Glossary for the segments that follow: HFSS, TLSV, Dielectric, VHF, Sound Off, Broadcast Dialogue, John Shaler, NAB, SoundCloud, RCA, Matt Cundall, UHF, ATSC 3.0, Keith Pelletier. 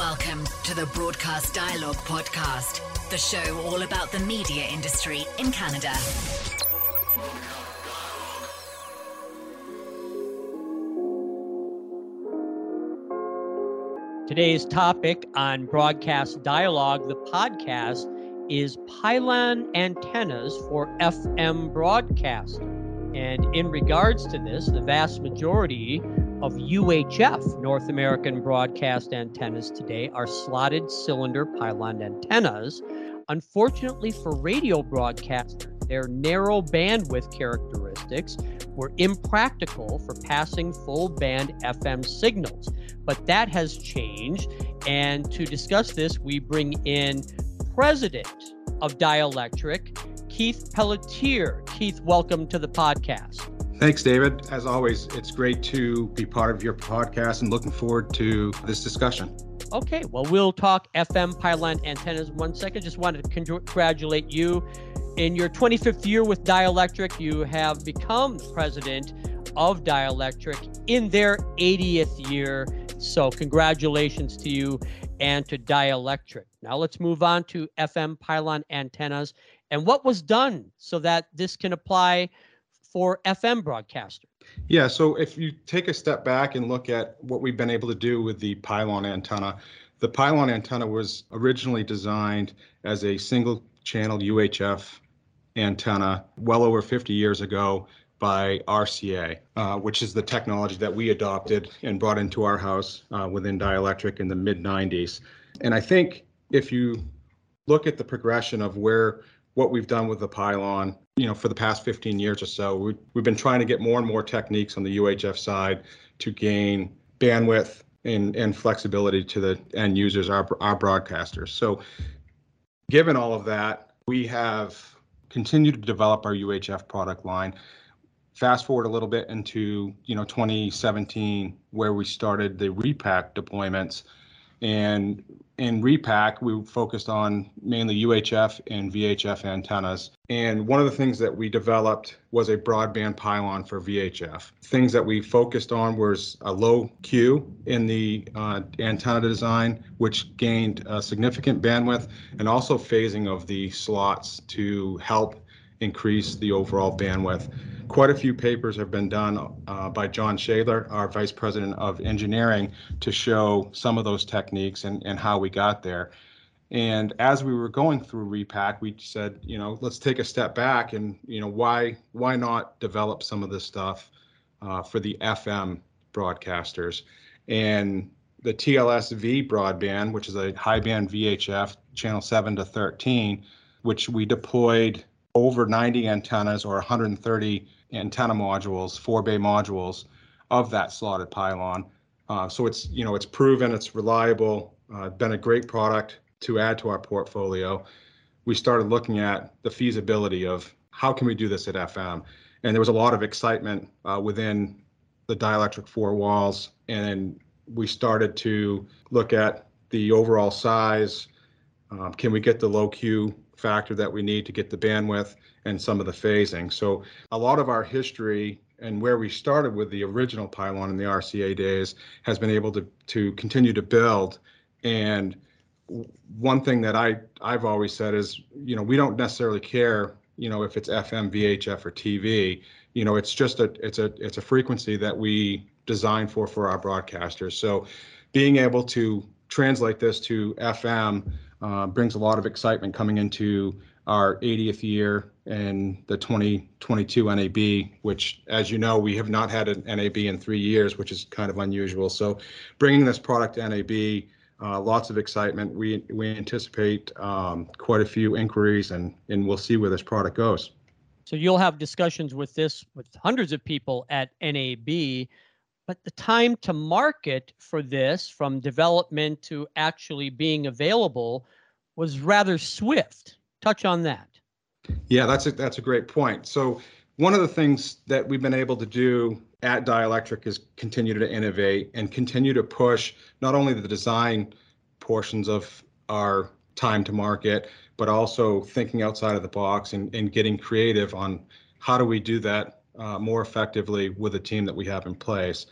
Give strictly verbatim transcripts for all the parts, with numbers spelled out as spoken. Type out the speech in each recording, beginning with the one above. Welcome to the Broadcast Dialogue podcast, the show all about the media industry in Canada. Today's topic on Broadcast Dialogue, the podcast, is pylon antennas for F M broadcast. And in regards to this, the vast majority of U H F, North American broadcast antennas today, are slotted cylinder pylon antennas. Unfortunately for radio broadcasters, their narrow bandwidth characteristics were impractical for passing full band F M signals. But that has changed. And to discuss this, we bring in President of Dielectric, Keith Pelletier. Keith, welcome to the podcast. Thanks, David. As always, it's great to be part of your podcast and looking forward to this discussion. Okay, well, we'll talk F M pylon antennas in one second. Just wanted to congratulate you. In your twenty-fifth year with Dielectric, you have become the president of Dielectric in their eightieth year. So congratulations to you and to Dielectric. Now let's move on to F M pylon antennas and what was done so that this can apply for F M broadcasters. Yeah, so if you take a step back and look at what we've been able to do with the pylon antenna, the pylon antenna was originally designed as a single channel U H F antenna well over fifty years ago by R C A, uh, which is the technology that we adopted and brought into our house uh, within Dielectric in the mid nineties. And I think if you look at the progression of where what we've done with the pylon, you know, for the past fifteen years or so, we, we've been trying to get more and more techniques on the U H F side to gain bandwidth and, and flexibility to the end users, our, our broadcasters. So given all of that, we have continued to develop our U H F product line. Fast forward a little bit into, you know, twenty seventeen, where we started the repack deployments. And in repack, we focused on mainly U H F and V H F antennas. And one of the things that we developed was a broadband pylon for V H F. Things that we focused on was a low Q in the uh, antenna design, which gained uh, significant bandwidth, and also phasing of the slots to help increase the overall bandwidth. Quite a few papers have been done uh, by John Shaler, our Vice President of Engineering, to show some of those techniques and, and how we got there. And as we were going through repack, we said, you know, let's take a step back and, you know, why why not develop some of this stuff uh, for the F M broadcasters? And the T L S V broadband, which is a high band V H F, channel seven to thirteen, which we deployed over ninety antennas, or one hundred thirty antenna modules, four bay modules of that slotted pylon. Uh, so it's, you know, it's proven, it's reliable, uh, been a great product to add to our portfolio. We started looking at the feasibility of how can we do this at F M? And there was a lot of excitement uh, within the Dielectric four walls. And we started to look at the overall size. Um, can we get the low Q factor that we need to get the bandwidth and some of the phasing? So a lot of our history and where we started with the original pylon in the R C A days has been able to to continue to build. And one thing that I I've always said is, you know, we don't necessarily care, you know, if it's F M, V H F, or T V. You know, it's just a it's a it's a frequency that we design for for our broadcasters. So being able to translate this to F M Uh, brings a lot of excitement coming into our eightieth year and the twenty twenty-two N A B, which, as you know, we have not had an N A B in three years, which is kind of unusual. So bringing this product to N A B, uh, lots of excitement. We we anticipate um, quite a few inquiries, and, and we'll see where this product goes. So you'll have discussions with this with hundreds of people at N A B. But the time to market for this, from development to actually being available, was rather swift. Touch on that. Yeah, that's a, that's a great point. So one of the things that we've been able to do at Dielectric is continue to innovate and continue to push not only the design portions of our time to market, but also thinking outside of the box and, and getting creative on how do we do that Uh, more effectively with the team that we have in place.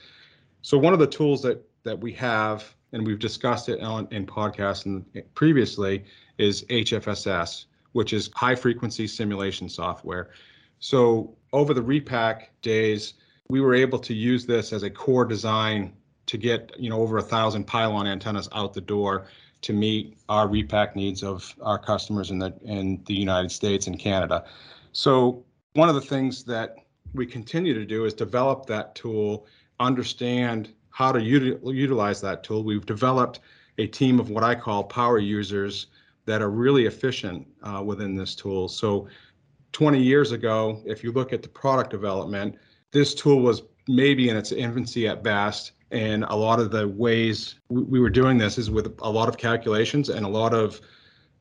So one of the tools that, that we have, and we've discussed it on in podcasts and previously, is H F S S, which is high frequency simulation software. So over the repack days, we were able to use this as a core design to get, you know, over a thousand pylon antennas out the door to meet our repack needs of our customers in the in the United States and Canada. So one of the things that we continue to do is develop that tool, understand how to util- utilize that tool. We've developed a team of what I call power users that are really efficient uh, within this tool. So twenty years ago, if you look at the product development, this tool was maybe in its infancy at best. And a lot of the ways we were doing this is with a lot of calculations and a lot of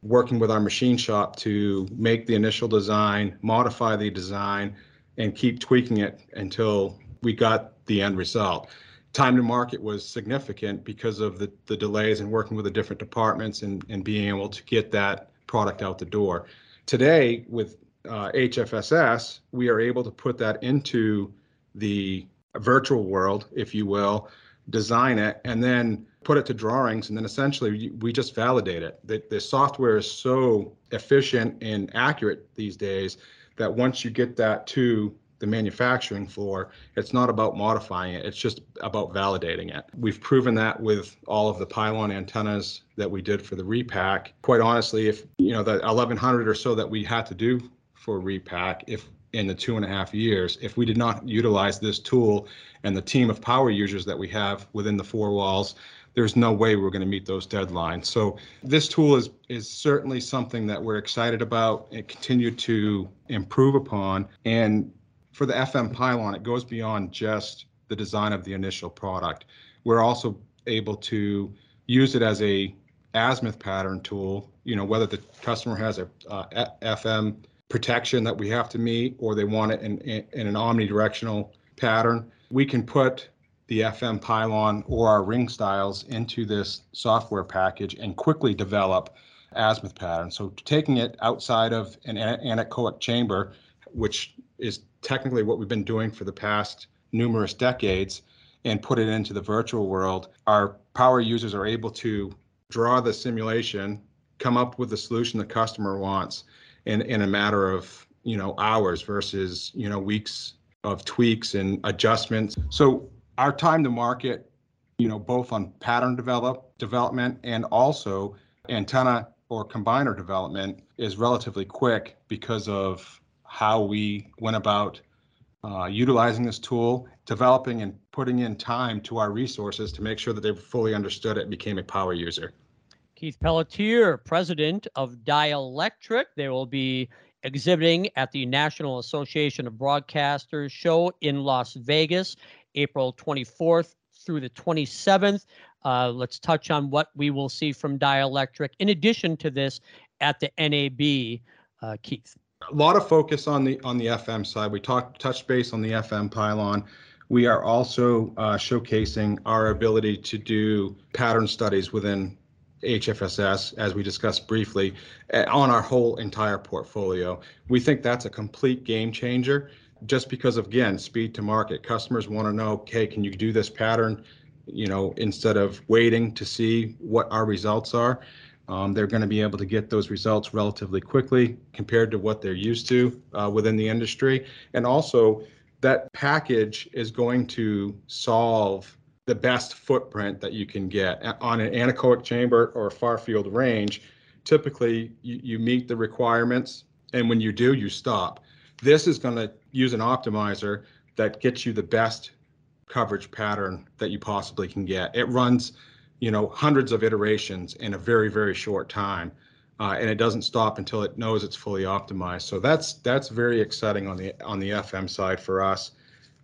working with our machine shop to make the initial design, modify the design, and keep tweaking it until we got the end result. Time to market was significant because of the, the delays in working with the different departments and, and being able to get that product out the door. Today, with uh, H F S S, we are able to put that into the virtual world, if you will, design it, and then put it to drawings, and then essentially we just validate it. The, the software is so efficient and accurate these days that once you get that to the manufacturing floor, it's not about modifying it, it's just about validating it. We've proven that with all of the pylon antennas that we did for the repack. Quite honestly, if you know the eleven hundred or so that we had to do for repack, if in the two and a half years, if we did not utilize this tool and the team of power users that we have within the four walls, there's no way we're going to meet those deadlines. So this tool is is certainly something that we're excited about and continue to improve upon. And for the F M pylon, it goes beyond just the design of the initial product. We're also able to use it as a azimuth pattern tool, you know, whether the customer has a uh, F M protection that we have to meet, or they want it in, in, in an omnidirectional pattern. We can put the F M pylon or our ring styles into this software package and quickly develop azimuth patterns. So taking it outside of an anechoic chamber, which is technically what we've been doing for the past numerous decades, and put it into the virtual world, our power users are able to draw the simulation, come up with the solution the customer wants in, in a matter of, you know, hours versus, you know, weeks of tweaks and adjustments. So our time to market, you know, both on pattern develop, development and also antenna or combiner development, is relatively quick because of how we went about uh, utilizing this tool, developing and putting in time to our resources to make sure that they fully understood it and became a power user. Keith Pelletier, president of Dielectric. They will be exhibiting at the National Association of Broadcasters show in Las Vegas, April twenty-fourth through the twenty-seventh. Uh, let's touch on what we will see from Dielectric in addition to this at the N A B. Uh, Keith. A lot of focus on the on the F M side. We talked touched base on the F M pylon. We are also uh, showcasing our ability to do pattern studies within H F S S, as we discussed briefly, on our whole entire portfolio. We think that's a complete game changer. Just because of, again, speed to market, customers want to know, okay, can you do this pattern, you know, instead of waiting to see what our results are. Um, they're going to be able to get those results relatively quickly compared to what they're used to uh, within the industry. And also that package is going to solve the best footprint that you can get on an anechoic chamber or a far field range. Typically you, you meet the requirements, and when you do, you stop. This is going to use an optimizer that gets you the best coverage pattern that you possibly can get. It runs, you know, hundreds of iterations in a very, very short time, uh, and it doesn't stop until it knows it's fully optimized. So that's that's very exciting on the on the F M side for us.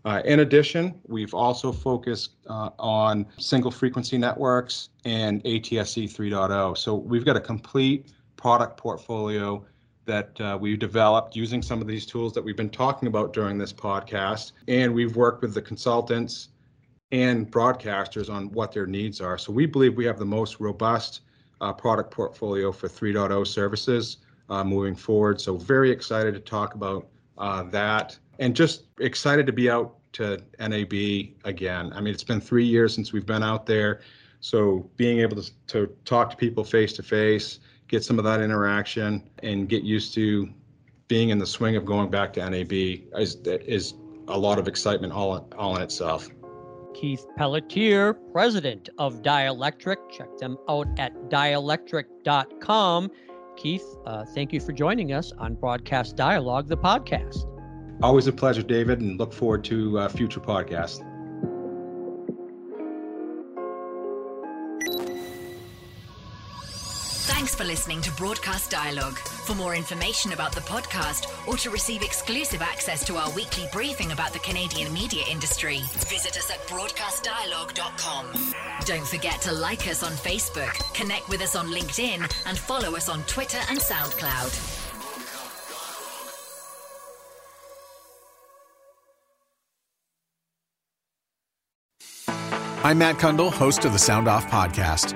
Uh, in addition, we've also focused uh, on single frequency networks and A T S C three point oh. So we've got a complete product portfolio that uh, we've developed using some of these tools that we've been talking about during this podcast. And we've worked with the consultants and broadcasters on what their needs are. So we believe we have the most robust uh, product portfolio for three point oh services uh, moving forward. So very excited to talk about uh, that, and just excited to be out to N A B again. I mean, it's been three years since we've been out there. So being able to, to talk to people face to face, get some of that interaction and get used to being in the swing of going back to N A B is, is a lot of excitement all in, all in itself. Keith Pelletier, president of Dielectric. Check them out at dielectric dot com. Keith, uh, thank you for joining us on Broadcast Dialogue, the podcast. Always a pleasure, David, and look forward to uh, future podcasts. Thanks for listening to Broadcast Dialogue. For more information about the podcast or to receive exclusive access to our weekly briefing about the Canadian media industry, visit us at broadcast dialogue dot com. Don't forget to like us on Facebook, connect with us on LinkedIn, and follow us on Twitter and SoundCloud. I'm Matt Cundall, host of the Sound Off podcast,